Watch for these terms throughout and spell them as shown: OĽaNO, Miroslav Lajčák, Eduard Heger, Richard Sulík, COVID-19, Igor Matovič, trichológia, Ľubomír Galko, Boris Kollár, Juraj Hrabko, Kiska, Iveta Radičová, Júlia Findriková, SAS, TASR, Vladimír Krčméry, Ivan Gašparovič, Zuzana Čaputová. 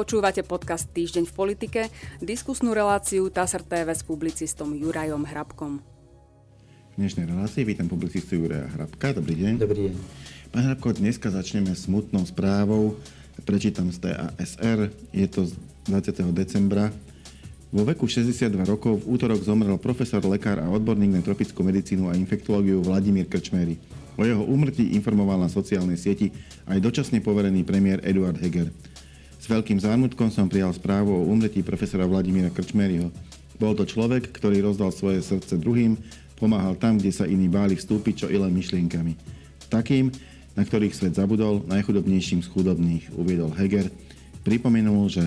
Počúvate podcast Týždeň v politike, diskusnú reláciu TASR TV s publicistom Jurajom Hrabkom. V dnešnej relácii vítam publicistu Juraja Hrabka. Dobrý deň. Dobrý deň. Pán Hrabko, dneska začneme smutnou správou. Prečítam z TASR, je to z 20. decembra. Vo veku 62 rokov v útorok zomrel profesor, lekár a odborník na tropickú medicínu a infektológiu Vladimír Krčméry. O jeho úmrtí informoval na sociálnej sieti aj dočasne poverený premiér Eduard Heger. S veľkým zármutkom som prijal správu o úmrtí profesora Vladimíra Krčméryho. Bol to človek, ktorý rozdal svoje srdce druhým, pomáhal tam, kde sa iní báli vstúpiť, čo i len myšlienkami. Takým, na ktorých svet zabudol, najchudobnejším z chudobných, uviedol Heger. Pripomenul, že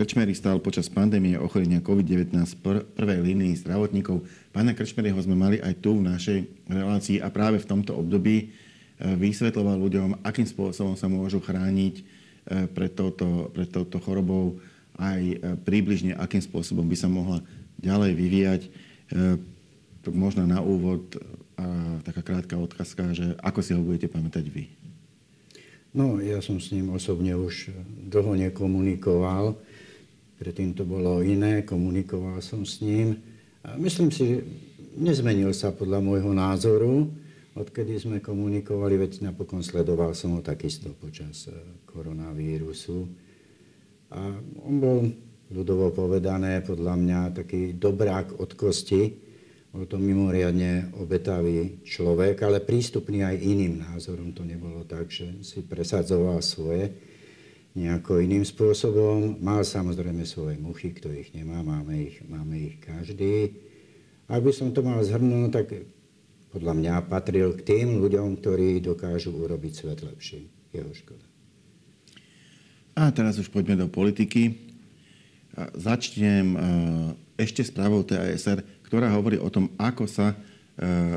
Krčméry stál počas pandémie ochorenia COVID-19 v prvej línii zdravotníkov. Pána Krčméryho sme mali aj tu v našej relácii a práve v tomto období vysvetľoval ľuďom, akým spôsobom sa môžu chrániť pred touto chorobou, aj približne akým spôsobom by sa mohla ďalej vyvíjať. Možno na úvod taká krátka odkazka, že ako si ho budete pamätať vy? No, ja som s ním osobne už dlho nekomunikoval. Predtým to bolo iné, komunikoval som s ním. A myslím si, nezmenil sa podľa môjho názoru, odkedy sme komunikovali, veď napokon sledoval som ho takisto počas koronavírusu. A on bol, ľudovo povedané, podľa mňa taký dobrák od kosti. Bol to mimoriadne obetavý človek, ale prístupný aj iným názorom. To nebolo tak, že si presadzoval svoje nejako iným spôsobom. Mal samozrejme svoje muchy, kto ich nemá, máme ich každý. Ak by som to mal zhrnúť, tak podľa mňa patril k tým ľuďom, ktorí dokážu urobiť svet lepší. Jeho škoda. A teraz už poďme do politiky. Začnem ešte správou TASR, ktorá hovorí o tom, ako sa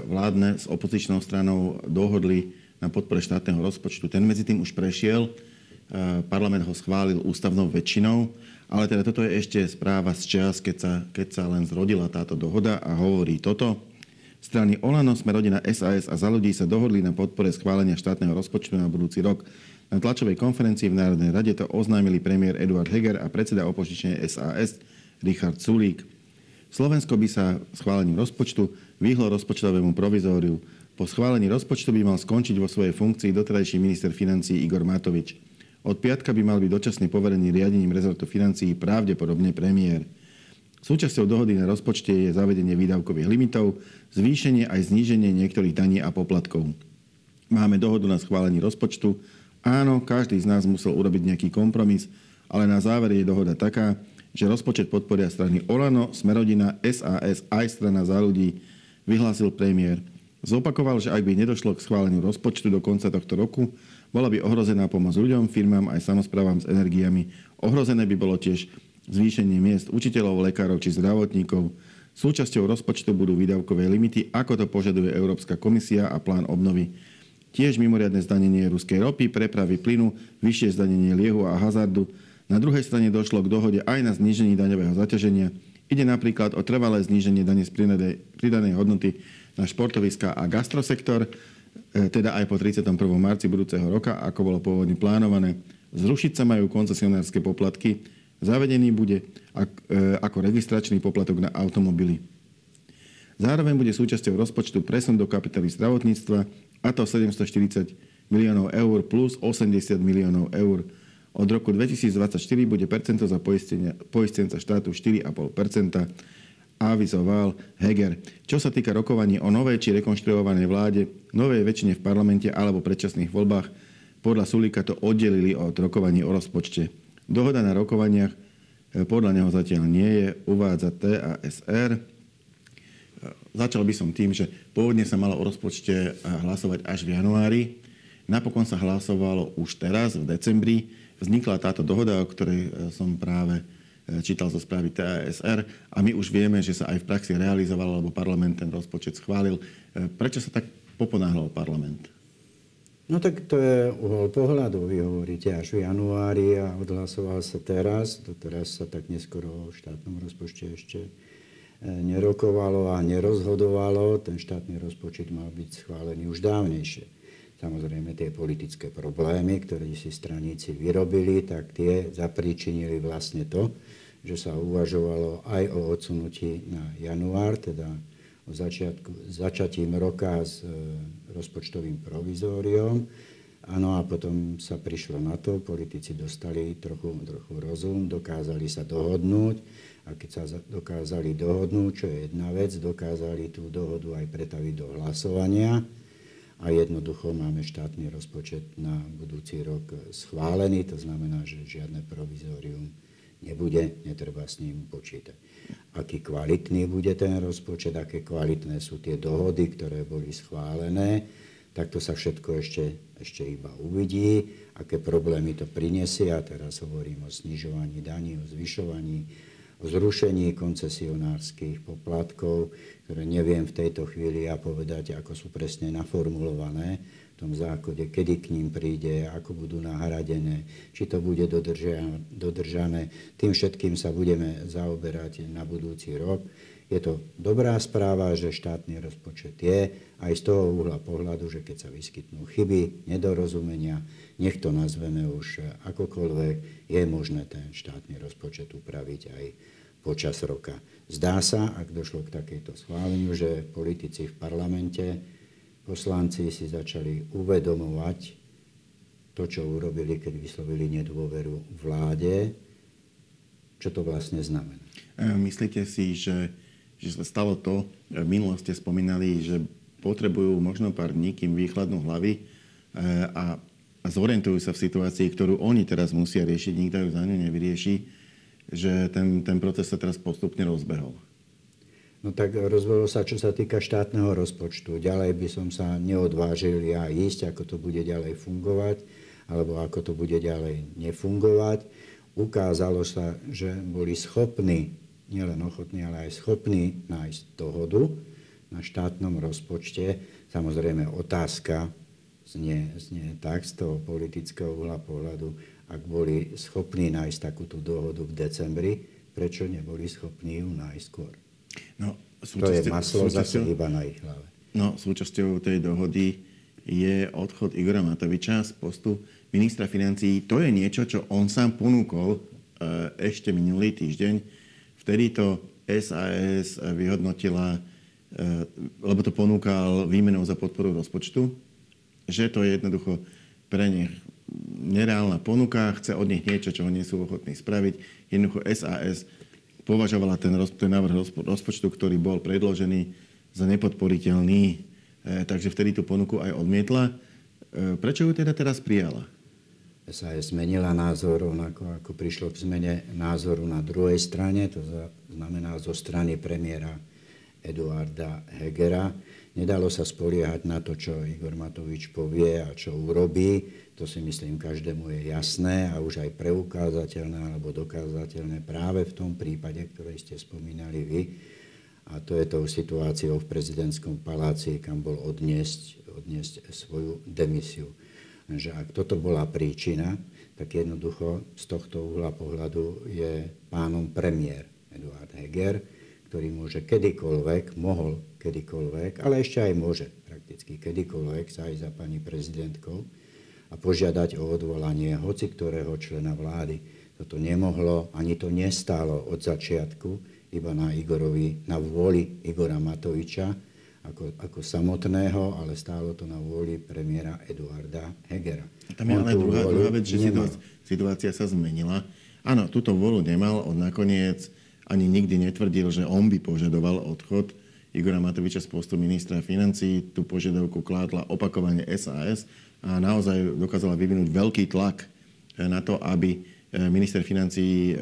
vládne s opozičnou stranou dohodli na podpore štátneho rozpočtu. Ten medzi tým už prešiel, parlament ho schválil ústavnou väčšinou, ale teda toto je ešte správa z čias, keď sa len zrodila táto dohoda a hovorí toto. Strany OĽaNO, Sme rodina, SAS a Za ľudí sa dohodli na podpore schválenia štátneho rozpočtu na budúci rok. Na tlačovej konferencii v Národnej rade to oznámili premiér Eduard Heger a predseda opozičnej SAS Richard Sulík. Slovensko by sa schválením rozpočtu vyhlo rozpočtovému provizóriu. Po schválení rozpočtu by mal skončiť vo svojej funkcii doterajší minister financií Igor Matovič. Od piatka by mal byť dočasne poverený riadením rezortu financií pravdepodobne premiér. Súčasťou dohody na rozpočte je zavedenie výdavkových limitov, zvýšenie aj zníženie niektorých daní a poplatkov. Máme dohodu na schválení rozpočtu. Áno, každý z nás musel urobiť nejaký kompromis, ale na záver je dohoda taká, že rozpočet podporia strany OĽaNO, Sme rodina, SAS aj strana Za ľudí, vyhlásil premiér. Zopakoval, že ak by nedošlo k schváleniu rozpočtu do konca tohto roku, bola by ohrozená pomoc ľuďom, firmám aj samosprávam s energiami. Ohrozené by bolo tiež zvýšenie miest učiteľov, lekárov či zdravotníkov. Súčasťou rozpočtu budú výdavkové limity, ako to požaduje Európska komisia a plán obnovy. Tiež mimoriadne zdanenie ruskej ropy, prepravy plynu, vyššie zdanenie liehu a hazardu. Na druhej strane došlo k dohode aj na znížení daňového zaťaženia. Ide napríklad o trvalé zníženie dane z pridanej hodnoty na športoviská a gastrosektor, teda aj po 31. marci budúceho roka, ako bolo pôvodne plánované. Zrušiť sa majú koncesionárske poplatky. Zavedený bude ako registračný poplatok na automobily. Zároveň bude súčasťou rozpočtu presun do kapitály zdravotníctva, a to 740 miliónov eur plus 80 miliónov eur. Od roku 2024 bude percento za poistenca štátu 4,5%, avizoval Heger. Čo sa týka rokovaní o novej či rekonštruovanej vláde, novej väčšine v parlamente alebo predčasných voľbách, podľa Sulíka to oddelili od rokovaní o rozpočte. Dohoda na rokovaniach podľa neho zatiaľ nie je, uvádza TASR. Začal by som tým, že pôvodne sa malo o rozpočte hlasovať až v januári. Napokon sa hlasovalo už teraz, v decembri. Vznikla táto dohoda, o ktorej som práve čítal zo správy TASR a my už vieme, že sa aj v praxi realizoval, lebo parlament ten rozpočet schválil. Prečo sa tak poponáhľal parlament? No tak to je uhol pohľadu. Vy hovoríte až v januári a odhlasoval sa teraz. Doteraz sa tak neskoro o štátnom rozpočte ešte nerokovalo a nerozhodovalo. Ten štátny rozpočet mal byť schválený už dávnejšie. Samozrejme tie politické problémy, ktoré si straníci vyrobili, tak tie zapríčinili vlastne to, že sa uvažovalo aj o odsunutí na január, teda o začatím roka s rozpočtovým provizóriom. Áno, a potom sa prišlo na to, politici dostali trochu rozum, dokázali sa dohodnúť a keď sa dokázali dohodnúť, čo je jedna vec, dokázali tú dohodu aj pretaviť do hlasovania a jednoducho máme štátny rozpočet na budúci rok schválený, to znamená, že žiadne provizórium nebude, netreba s ním počítať. Aký kvalitný bude ten rozpočet, aké kvalitné sú tie dohody, ktoré boli schválené, tak to sa všetko ešte iba uvidí, aké problémy to prinesie. A teraz hovorím o znižovaní daní, o zvyšovaní, o zrušení koncesionárskych poplatkov, ktoré neviem v tejto chvíli ja povedať, ako sú presne naformulované v tom zákone, kedy k ním príde, ako budú nahradené, či to bude dodržané. Tým všetkým sa budeme zaoberať na budúci rok. Je to dobrá správa, že štátny rozpočet je aj z toho uhla pohľadu, že keď sa vyskytnú chyby, nedorozumenia, nech to nazveme už akokoľvek, je možné ten štátny rozpočet upraviť aj počas roka. Zdá sa, ak došlo k takejto schváleniu, že politici v parlamente, poslanci si začali uvedomovať to, čo urobili, keď vyslovili nedôveru vláde, čo to vlastne znamená. Myslíte si, že sa stalo to, v minulosti ste spomínali, že potrebujú možno pár dní, kým vychladnú hlavy a zorientujú sa v situácii, ktorú oni teraz musia riešiť, nikto ju za ňu nevyrieši, že ten proces sa teraz postupne rozbehol. No tak rozbehol sa, čo sa týka štátneho rozpočtu. Ďalej by som sa neodvážil ja ísť, ako to bude ďalej fungovať, alebo ako to bude ďalej nefungovať. Ukázalo sa, že boli schopní, nielen ochotní, ale aj schopní nájsť dohodu na štátnom rozpočte. Samozrejme, otázka znie tak z toho politického uhla pohľadu, ak boli schopní nájsť takúto dohodu v decembri, prečo neboli schopní ju nájsť skôr? No, to je maslo zase iba na ich hlave. No, súčasťou tej dohody je odchod Igora Matoviča z postu ministra financií. To je niečo, čo on sám ponúkol ešte minulý týždeň. Vtedy to SAS vyhodnotila, lebo to ponúkal výmenou za podporu rozpočtu, že to je jednoducho pre nich nereálna ponuka, chce od nich niečo, čo nie sú ochotní spraviť. Jednoducho SAS považovala ten návrh rozpočtu, ktorý bol predložený, za nepodporiteľný, takže vtedy tú ponuku aj odmietla. Prečo ju teda teraz prijala? SAS zmenila názor, rovnako ako prišlo k zmene názoru na druhej strane, to znamená zo strany premiéra Eduarda Hegera. Nedalo sa spoliehať na to, čo Igor Matovič povie a čo urobí. To si myslím, každému je jasné a už aj preukázateľné alebo dokázateľné práve v tom prípade, ktorý ste spomínali vy. A to je tou situáciou v prezidentskom paláci, kam bol odniesť svoju demisiu. Že ak toto bola príčina, tak jednoducho z tohto uhla pohľadu je pánom premiér Eduard Heger, ktorý môže mohol kedykoľvek, ale ešte aj môže prakticky kedykoľvek sa aj za pani prezidentkou a požiadať o odvolanie hoci ktorého člena vlády. Toto nemohlo, ani to nestálo od začiatku iba na vôli Igora Matoviča, ako samotného, ale stálo to na vôli premiéra Eduarda Hegera. Tam je ale druhá vec, že situácia sa zmenila. Áno, túto vôľu nemal, on nakoniec ani nikdy netvrdil, že on by požadoval odchod Igora Matoviča z postu ministra financií. Tú požiadavku kládla opakovane SAS a naozaj dokázala vyvinúť veľký tlak na to, aby minister financií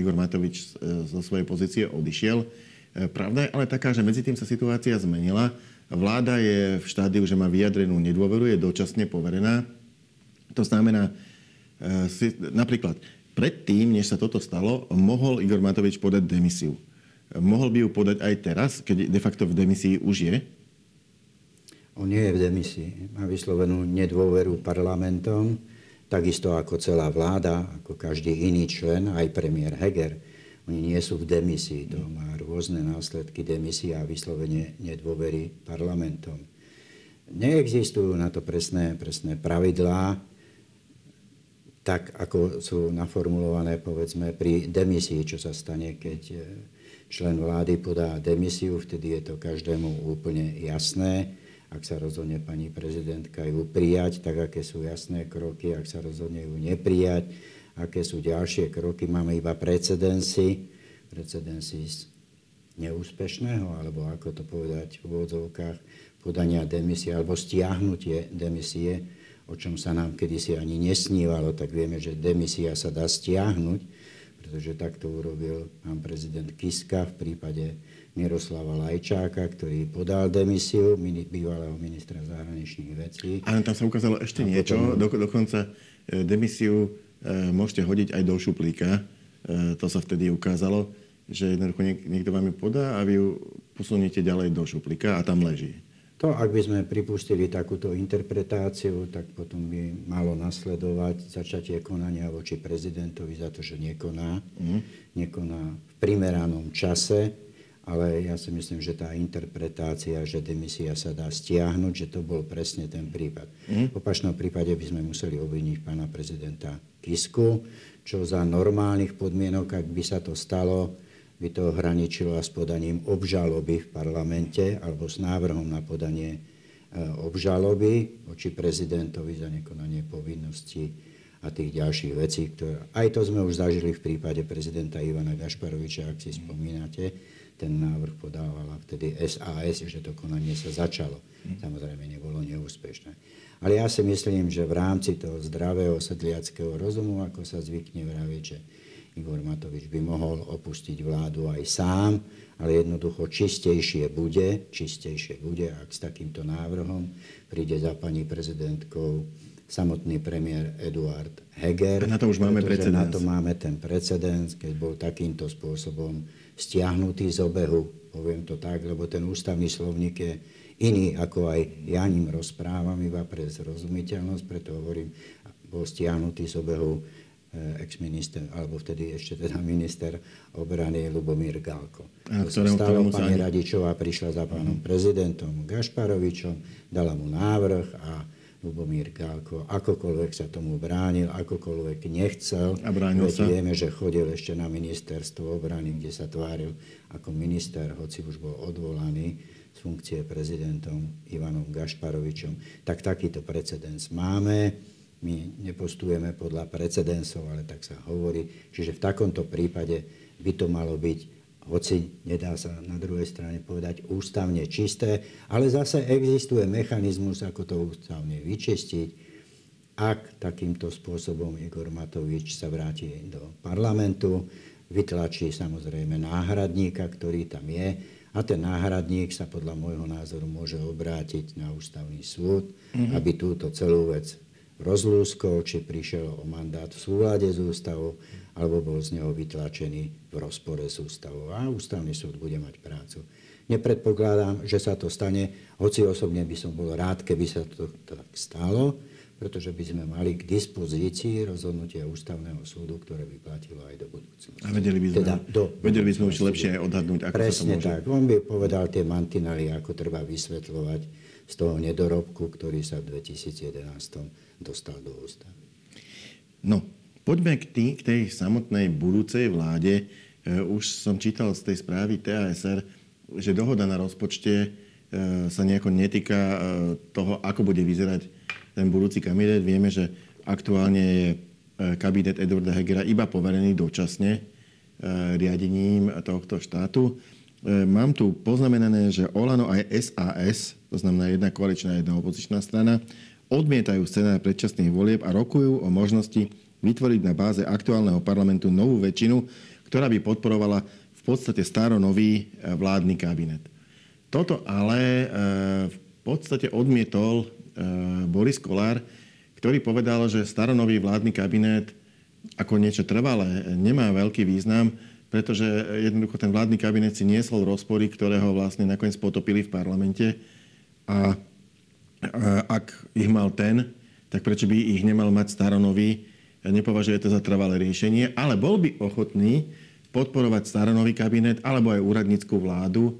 Igor Matovič zo svojej pozície odišiel. Pravda je ale taká, že medzi tým sa situácia zmenila. Vláda je v štádiu, že má vyjadrenú nedôveru, je dočasne poverená. To znamená, napríklad, predtým, než sa toto stalo, mohol Igor Matovič podať demisiu. Mohol by ju podať aj teraz, keď de facto v demisii už je? On nie je v demisii. Má vyslovenú nedôveru parlamentom, takisto ako celá vláda, ako každý iný člen, aj premiér Heger. Oni nie sú v demisii, to má rôzne následky demisia a vyslovenie nedôvery parlamentom. Neexistujú na to presné pravidlá, tak ako sú naformulované, povedzme, pri demisii, čo sa stane, keď člen vlády podá demisiu, vtedy je to každému úplne jasné. Ak sa rozhodne pani prezidentka ju prijať, tak aké sú jasné kroky, ak sa rozhodne ju neprijať, aké sú ďalšie kroky. Máme iba precedensy z neúspešného, alebo ako to povedať v úvodzovkách, podania demisie alebo stiahnutie demisie, o čom sa nám kedysi ani nesnívalo, tak vieme, že demisia sa dá stiahnuť, pretože takto urobil pán prezident Kiska v prípade Miroslava Lajčáka, ktorý podal demisiu bývalého ministra zahraničných vecí. Ale tam sa ukázalo ešte niečo. Dokonca demisiu môžete hodiť aj do šuplíka. To sa vtedy ukázalo, že jednoducho niekto vám ju podá a vy ju posuniete ďalej do šuplíka a tam leží. To, ak by sme pripustili takúto interpretáciu, tak potom by malo nasledovať začatie konania voči prezidentovi za to, že nekoná. Nekoná v primeranom čase, ale ja si myslím, že tá interpretácia, že demisia sa dá stiahnuť, že to bol presne ten prípad. V opačnom prípade by sme museli obviniť pána prezidenta Kisku, čo za normálnych podmienok, ak by sa to stalo, by to hraničilo s podaním obžaloby v parlamente alebo s návrhom na podanie obžaloby voči prezidentovi za nekonanie povinností a tých ďalších vecí, ktoré... Aj to sme už zažili v prípade prezidenta Ivana Gašparoviča, ak si spomínate. Ten návrh podávala vtedy SAS, že to konanie sa začalo. Samozrejme, nebolo neúspešné. Ale ja si myslím, že v rámci toho zdravého sedliackého rozumu, ako sa zvykne vraviť, že Igor Matovič by mohol opustiť vládu aj sám, ale jednoducho čistejšie bude, ak s takýmto návrhom príde za pani prezidentkou samotný premiér Eduard Heger. A na to už máme precedens. Na to máme ten precedens, keď bol takýmto spôsobom stiahnutý z obehu, poviem to tak, lebo ten ústavný slovník je iný, ako aj ja ním rozprávam, iba pre zrozumiteľnosť, preto hovorím, bol stiahnutý z obehu ex-minister, alebo vtedy ešte teda minister obrany Ľubomír Galko. To sa stalo, pani Radičová prišla za pánom prezidentom Gašparovičom, dala mu návrh a Ľubomír Galko akokoľvek sa tomu bránil, akokoľvek nechcel. A bránil sa. Vieme, že chodil ešte na ministerstvo obrany, kde sa tváril ako minister, hoci už bol odvolaný z funkcie prezidentom Ivanom Gašparovičom. Tak takýto precedens máme. My nepostujeme podľa precedensov, ale tak sa hovorí. Čiže v takomto prípade by to malo byť, hoci nedá sa na druhej strane povedať, ústavne čisté, ale zase existuje mechanizmus, ako to ústavne vyčistiť, ak takýmto spôsobom Igor Matovič sa vráti do parlamentu, vytlačí samozrejme náhradníka, ktorý tam je, a ten náhradník sa podľa môjho názoru môže obrátiť na ústavný súd, aby túto celú vec rozlúskol, či prišiel o mandát v súlade s ústavou, alebo bol z neho vytlačený v rozpore s ústavou. A ústavný súd bude mať prácu. Nepredpokladám, že sa to stane, hoci osobne by som bol rád, keby sa to tak stalo, pretože by sme mali k dispozícii rozhodnutie ústavného súdu, ktoré by platilo aj do budúcnosti. A vedeli by sme už lepšie odhadnúť, ako presne sa to môže. Tak. On by povedal tie mantinely, ako treba vysvetľovať z toho nedorobku, ktorý sa v 2011 dostal do ústavy. No, poďme k tej samotnej budúcej vláde. Už som čítal z tej správy TASR, že dohoda na rozpočte sa nejako netýka toho, ako bude vyzerať ten budúci kabinet. Vieme, že aktuálne je kabinet Eduarda Hegera iba poverený dočasne riadením tohto štátu. Mám tu poznamenané, že OĽaNO aj SAS, to znamená jedna koaličná a jedna opozičná strana, odmietajú scenár predčasných volieb a rokujú o možnosti vytvoriť na báze aktuálneho parlamentu novú väčšinu, ktorá by podporovala v podstate staro-nový vládny kabinet. Toto ale v podstate odmietol Boris Kollár, ktorý povedal, že staro-nový vládny kabinet ako niečo trvalé nemá veľký význam, pretože jednoducho ten vládny kabinet si niesol rozpory, ktoré ho vlastne nakoniec potopili v parlamente. A ak ich mal ten, tak prečo by ich nemal mať staronový? Nepovažuje to za trvalé riešenie, ale bol by ochotný podporovať staronový kabinet alebo aj úradnícku vládu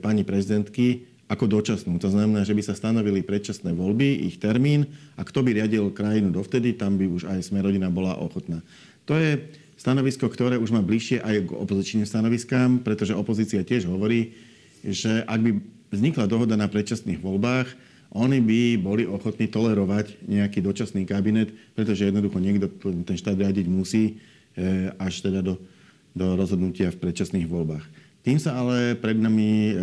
pani prezidentky, ako dočasnú. To znamená, že by sa stanovili predčasné voľby, ich termín a kto by riadil krajinu dovtedy, tam by už aj Smer-Rodina bola ochotná. To je stanovisko, ktoré už má bližšie aj k opozičným stanoviskám, pretože opozícia tiež hovorí, že ak by vznikla dohoda na predčasných voľbách, oni by boli ochotní tolerovať nejaký dočasný kabinet, pretože jednoducho niekto ten štát riadiť musí až teda do rozhodnutia v predčasných voľbách. Tým sa ale pred nami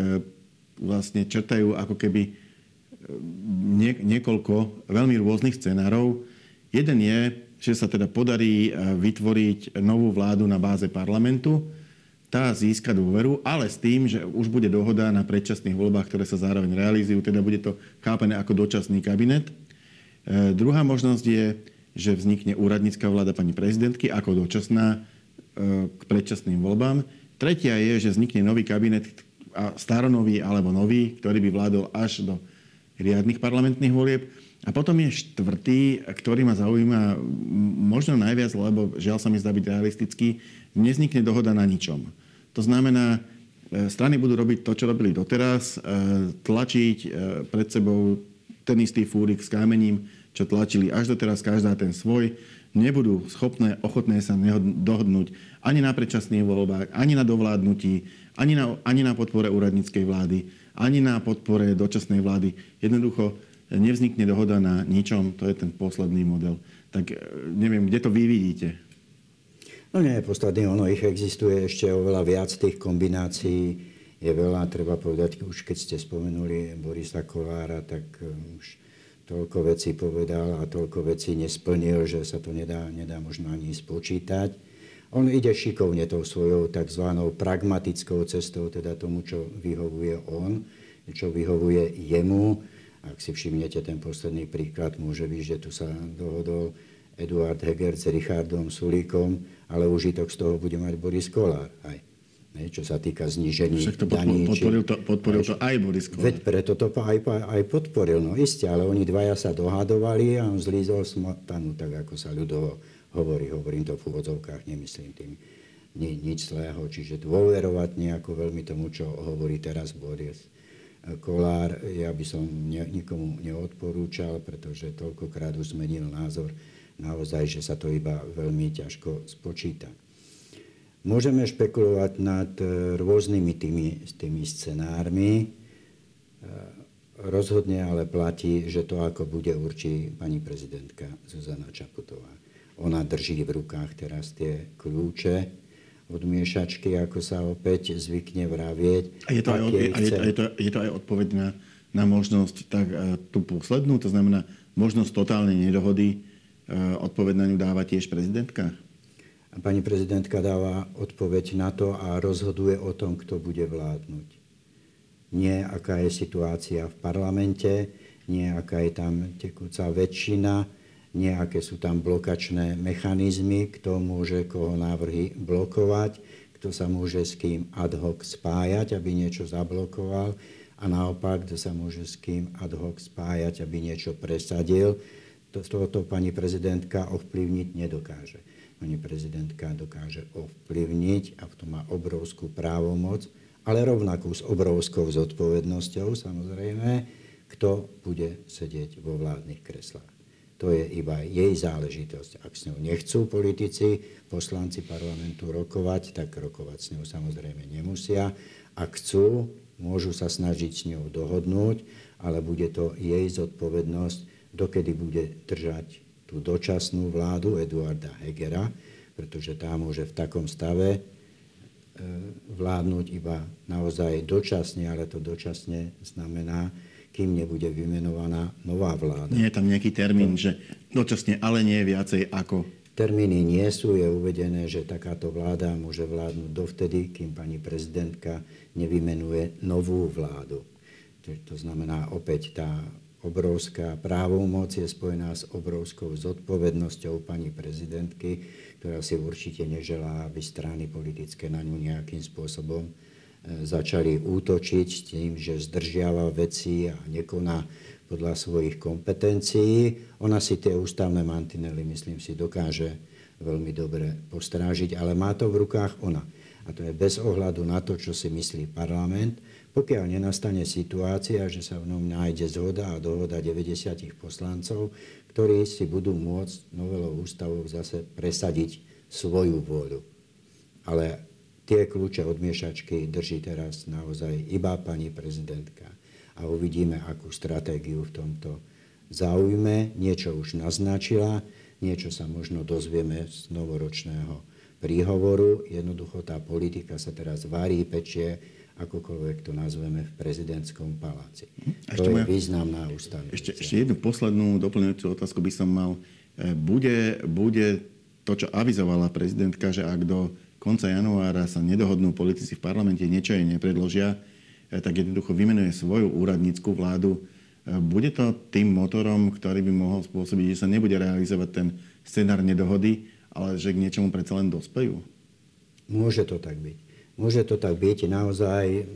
vlastne črtajú ako keby niekoľko veľmi rôznych scenárov. Jeden je, že sa teda podarí vytvoriť novú vládu na báze parlamentu. Tá získa dôveru, ale s tým, že už bude dohoda na predčasných voľbách, ktoré sa zároveň realizujú, teda bude to chápané ako dočasný kabinet. Druhá možnosť je, že vznikne úradnícka vláda pani prezidentky ako dočasná k predčasným voľbám. Tretia je, že vznikne nový kabinet, staronový alebo nový, ktorý by vládol až do riadnych parlamentných volieb. A potom je štvrtý, ktorý ma zaujíma možno najviac, lebo žiaľ sa mi zdá byť realistický, nevznikne dohoda na ničom. To znamená, strany budú robiť to, čo robili doteraz, tlačiť pred sebou ten istý fúrik s kámením, čo tlačili až doteraz, každá ten svoj. Nebudú schopné, ochotné sa dohodnúť ani na predčasných voľbách, ani na dovládnutí, ani na podpore úradníckej vlády, ani na podpore dočasnej vlády. Jednoducho nevznikne dohoda na ničom. To je ten posledný model. Tak neviem, kde to vy vidíte? No nie, posledný, ono ich existuje ešte oveľa viac, tých kombinácií je veľa. Treba povedať, už keď ste spomenuli Borisa Kollára, tak už toľko vecí povedal a toľko vecí nesplnil, že sa to nedá možno ani spočítať. On ide šikovne tou svojou tzv. Pragmatickou cestou, teda tomu, čo vyhovuje on, čo vyhovuje jemu. Ak si všimnete ten posledný príklad, môže byť, že tu sa dohodol Eduard Heger s Richardom Sulíkom, ale užitok z toho bude mať Boris Kollár aj. Čo sa týka znížení daní. Podporil to aj Boris Kollár. Veď preto to aj podporil, no isté, ale oni dvaja sa dohadovali a on zlízol smotanu, tak ako sa ľudovo hovorí. Hovorím to v úvodzovkách, nemyslím tým nič zlého. Čiže dôverovať nejako veľmi tomu, čo hovorí teraz Boris Kollár, ja by som nikomu neodporúčal, pretože toľkokrát už zmenil názor naozaj, že sa to iba veľmi ťažko spočíta. Môžeme špekulovať nad rôznymi tými scenármi. Rozhodne ale platí, že to, ako bude, určí pani prezidentka Zuzana Čaputová. Ona drží v rukách teraz tie kľúče od miešačky, ako sa opäť zvykne vravieť. A je to aj odpoveď na možnosť tak tú poslednú, to znamená možnosť totálnej nedohody, odpoveď na ňu dáva tiež prezidentka? Pani prezidentka dáva odpoveď na to a rozhoduje o tom, kto bude vládnuť. Nie, aká je situácia v parlamente, nie, aká je tam tekúca väčšina, nie, aké sú tam blokačné mechanizmy, kto môže koho návrhy blokovať, kto sa môže s kým ad hoc spájať, aby niečo zablokoval, a naopak, kto sa môže s kým ad hoc spájať, aby niečo presadil. Toto pani prezidentka ovplyvniť nedokáže. Pani prezidentka dokáže ovplyvniť, a v tom má obrovskú právomoc, ale rovnakú s obrovskou zodpovednosťou, samozrejme, kto bude sedieť vo vládnych kreslách. To je iba jej záležitosť. Ak s ňou nechcú politici, poslanci parlamentu rokovať, tak rokovať s ňou samozrejme nemusia. Ak chcú, môžu sa snažiť s ňou dohodnúť, ale bude to jej zodpovednosť, dokedy bude držať tú dočasnú vládu Eduarda Hegera, pretože tá môže v takom stave vládnuť iba naozaj dočasne, ale to dočasne znamená, kým nebude vymenovaná nová vláda. Nie je tam nejaký termín, že dočasne, ale nie viacej ako? Termíny nie sú, je uvedené, že takáto vláda môže vládnuť dovtedy, kým pani prezidentka nevymenuje novú vládu. To znamená opäť tá obrovská právomoc je spojená s obrovskou zodpovednosťou pani prezidentky, ktorá si určite neželá, aby strany politické na ňu nejakým spôsobom začali útočiť s tým, že zdržiava veci a nekoná podľa svojich kompetencií. Ona si tie ústavné mantinely, myslím si, dokáže veľmi dobre postrážiť, ale má to v rukách ona. A to je bez ohľadu na to, čo si myslí parlament. Pokiaľ nenastane situácia, že sa v ňom nájde zhoda a dohoda 90 poslancov, ktorí si budú môcť novelou ústavou zase presadiť svoju vôľu. Ale tie kľúče od miešačky drží teraz naozaj iba pani prezidentka. A uvidíme, akú stratégiu v tomto zaujme. Niečo už naznačila, niečo sa možno dozvieme z novoročného príhovoru. Jednoducho tá politika sa teraz varí, pečie, akokoľvek to nazveme, v prezidentskom paláci. To je významná ústavná. Ešte jednu poslednú doplňujúcu otázku by som mal. Bude to, čo avizovala prezidentka, že ak do konca januára sa nedohodnú politici v parlamente, niečo jej nepredložia, tak jednoducho vymenuje svoju úradnícku vládu. Bude to tým motorom, ktorý by mohol spôsobiť, že sa nebude realizovať ten scenár nedohody, ale že k niečomu predsa len dospejú? Môže to tak byť. Môže to tak byť, naozaj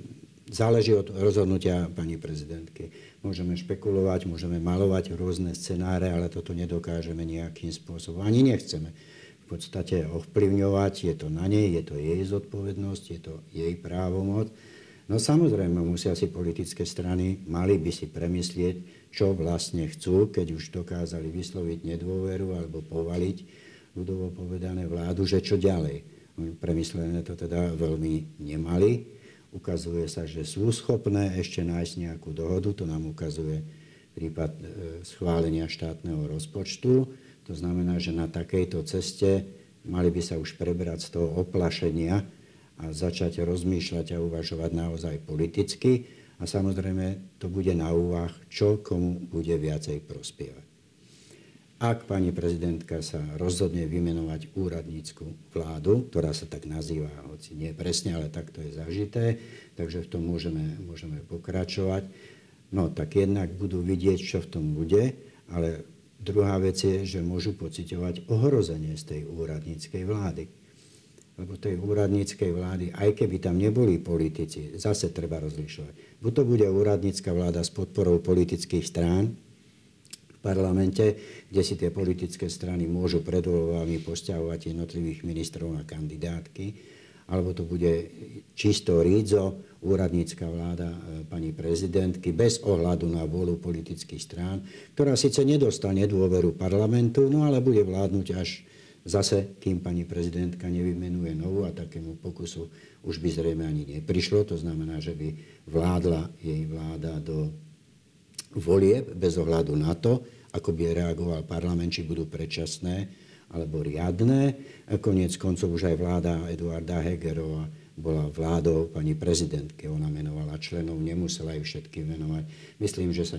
záleží od rozhodnutia pani prezidentky. Môžeme špekulovať, môžeme malovať rôzne scenáre, ale toto nedokážeme nejakým spôsobom. Ani nechceme v podstate ovplyvňovať. Je to na nej, je to jej zodpovednosť, je to jej právomoc. No samozrejme, musia si politické strany, mali by si premyslieť, čo vlastne chcú, keď už dokázali vysloviť nedôveru alebo povaliť, ľudovo povedané, vládu, že čo ďalej. Premyslené to teda veľmi nemali. Ukazuje sa, že sú schopné ešte nájsť nejakú dohodu. To nám ukazuje prípad schválenia štátneho rozpočtu. To znamená, že na takejto ceste mali by sa už prebrať z toho oplašenia a začať rozmýšľať a uvažovať naozaj politicky. A samozrejme, to bude na úvah, čo komu bude viacej prospievať. Ak pani prezidentka sa rozhodne vymenovať úradnícku vládu, ktorá sa tak nazýva, hoci nie presne, ale takto je zažité, takže v tom môžeme pokračovať, no tak jednak budú vidieť, čo v tom bude, ale druhá vec je, že môžu pociťovať ohrozenie z tej úradníckej vlády. Lebo tej úradníckej vlády, aj keby tam neboli politici, zase treba rozlišovať. Buď to bude úradnícka vláda s podporou politických strán, v parlamente, kde si tie politické strany môžu pred voľbami postiahovať jednotlivých ministrov na kandidátky, alebo to bude čisto rídzo úradnícka vláda pani prezidentky bez ohľadu na vôľu politických strán, ktorá síce nedostane dôveru parlamentu, no ale bude vládnuť až zase, kým pani prezidentka nevymenuje novú a takému pokusu už by zrejme ani neprišlo. To znamená, že by vládla jej vláda do volieb bez ohľadu na to, ako by reagoval parlament, či budú predčasné alebo riadne. Koniec koncov už aj vláda Eduarda Hegerova bola vládou pani prezidentky. Ona menovala členov, nemusela ju všetky menovať. Myslím, že sa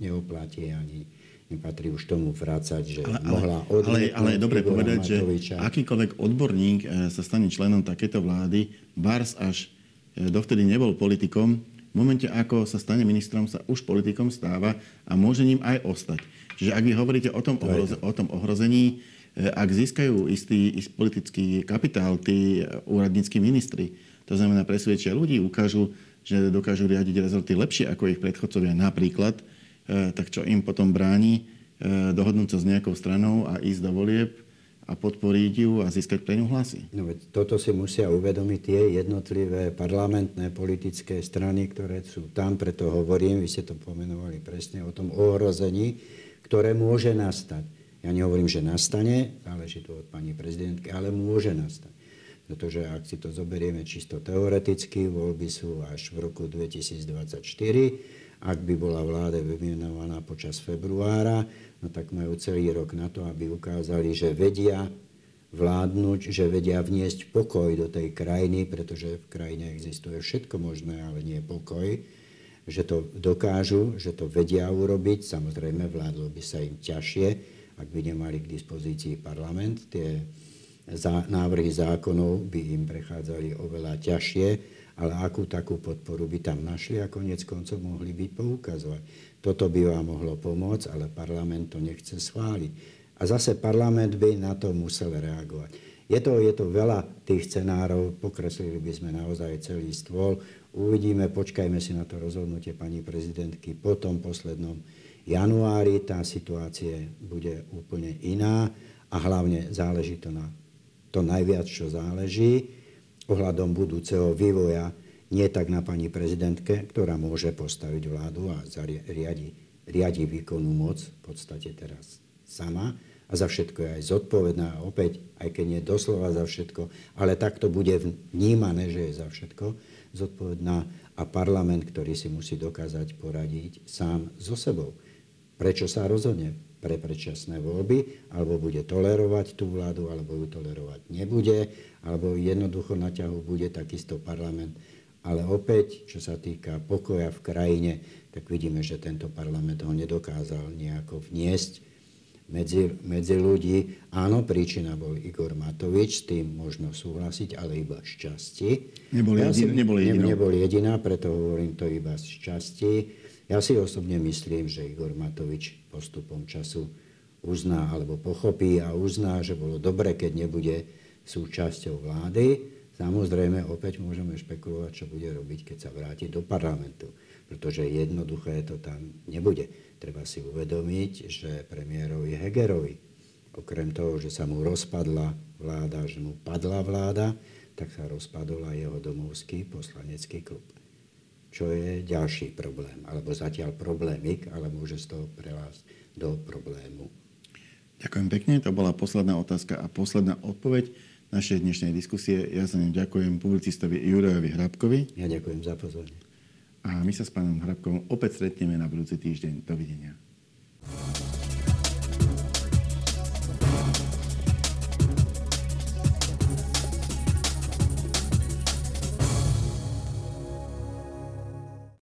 neoplatí ani nepatrí už tomu vrácať, že mohla odmietnúť. Ale je dobre povedať, že akýkoľvek odborník sa stane členom takéto vlády, bars až dovtedy nebol politikom, v momente, ako sa stane ministrom, sa už politikom stáva a môže ním aj ostať. Čiže ak vy hovoríte o tom ohrození, ak získajú istý politický kapitál tí úradníckí ministri, to znamená presvedčia ľudí, ukážu, že dokážu riadiť rezorty lepšie ako ich predchodcovia napríklad, tak čo im potom bráni dohodnúť sa s nejakou stranou a ísť do volieb a podporiť ju a získať pre ňu hlasy. No, toto si musia uvedomiť tie jednotlivé parlamentné politické strany, ktoré sú tam, preto hovorím, vy ste to pomenovali presne, o tom ohrození, ktoré môže nastať. Ja nehovorím, že nastane, záleží to od pani prezidentky, ale môže nastať. Pretože ak si to zoberieme čisto teoreticky, voľby sú až v roku 2024, ak by bola vláda vymenovaná počas februára, no tak majú celý rok na to, aby ukázali, že vedia vládnuť, že vedia vniesť pokoj do tej krajiny, pretože v krajine existuje všetko možné, ale nie pokoj, že to dokážu, že to vedia urobiť. Samozrejme, vládlo by sa im ťažšie, ak by nemali k dispozícii parlament. Tie návrhy zákonov by im prechádzali oveľa ťažšie, ale akú takú podporu by tam našli a koniec koncov mohli by poukazovať. Toto by vám mohlo pomôcť, ale parlament to nechce schváliť. A zase parlament by na to musel reagovať. Je to veľa tých scenárov, pokreslili by sme naozaj celý stôl. Uvidíme, počkajme si na to rozhodnutie pani prezidentky po tom poslednom januári. Tá situácia bude úplne iná a hlavne záleží to na to najviac, čo záleží, ohľadom budúceho vývoja nie tak na pani prezidentke, ktorá môže postaviť vládu a riadi výkonnú moc v podstate teraz sama a za všetko je aj zodpovedná, opäť, aj keď nie doslova za všetko, ale takto bude vnímané, že je za všetko zodpovedná a parlament, ktorý si musí dokázať poradiť sám so sebou. Prečo sa rozhodne pre predčasné voľby, alebo bude tolerovať tú vládu, alebo ju tolerovať nebude, alebo jednoducho na ťahu bude takisto parlament. Ale opäť, čo sa týka pokoja v krajine, tak vidíme, že tento parlament ho nedokázal nejako vniesť medzi ľudí. Áno, príčina bol Igor Matovič, s tým možno súhlasiť, ale iba z časti. Nebol jediná, preto hovorím to iba z časti. Ja si osobne myslím, že Igor Matovič postupom času uzná alebo pochopí a uzná, že bolo dobre, keď nebude súčasťou vlády. Samozrejme, opäť môžeme špekulovať, čo bude robiť, keď sa vráti do parlamentu. Pretože jednoduché to tam nebude. Treba si uvedomiť, že premiérovi Hegerovi, okrem toho, že sa mu rozpadla vláda, že mu padla vláda, tak sa rozpadol aj jeho domovský poslanecký klub. Čo je ďalší problém, alebo zatiaľ problémik, ale môže z toho prelásť do problému. Ďakujem pekne, to bola posledná otázka a posledná odpoveď našej dnešnej diskusie. Ja za ňu ďakujem publicistovi Jurajovi Hrabkovi. Ja ďakujem za pozornosť. A my sa s pánom Hrabkom opäť stretneme na budúci týždeň. Dovidenia.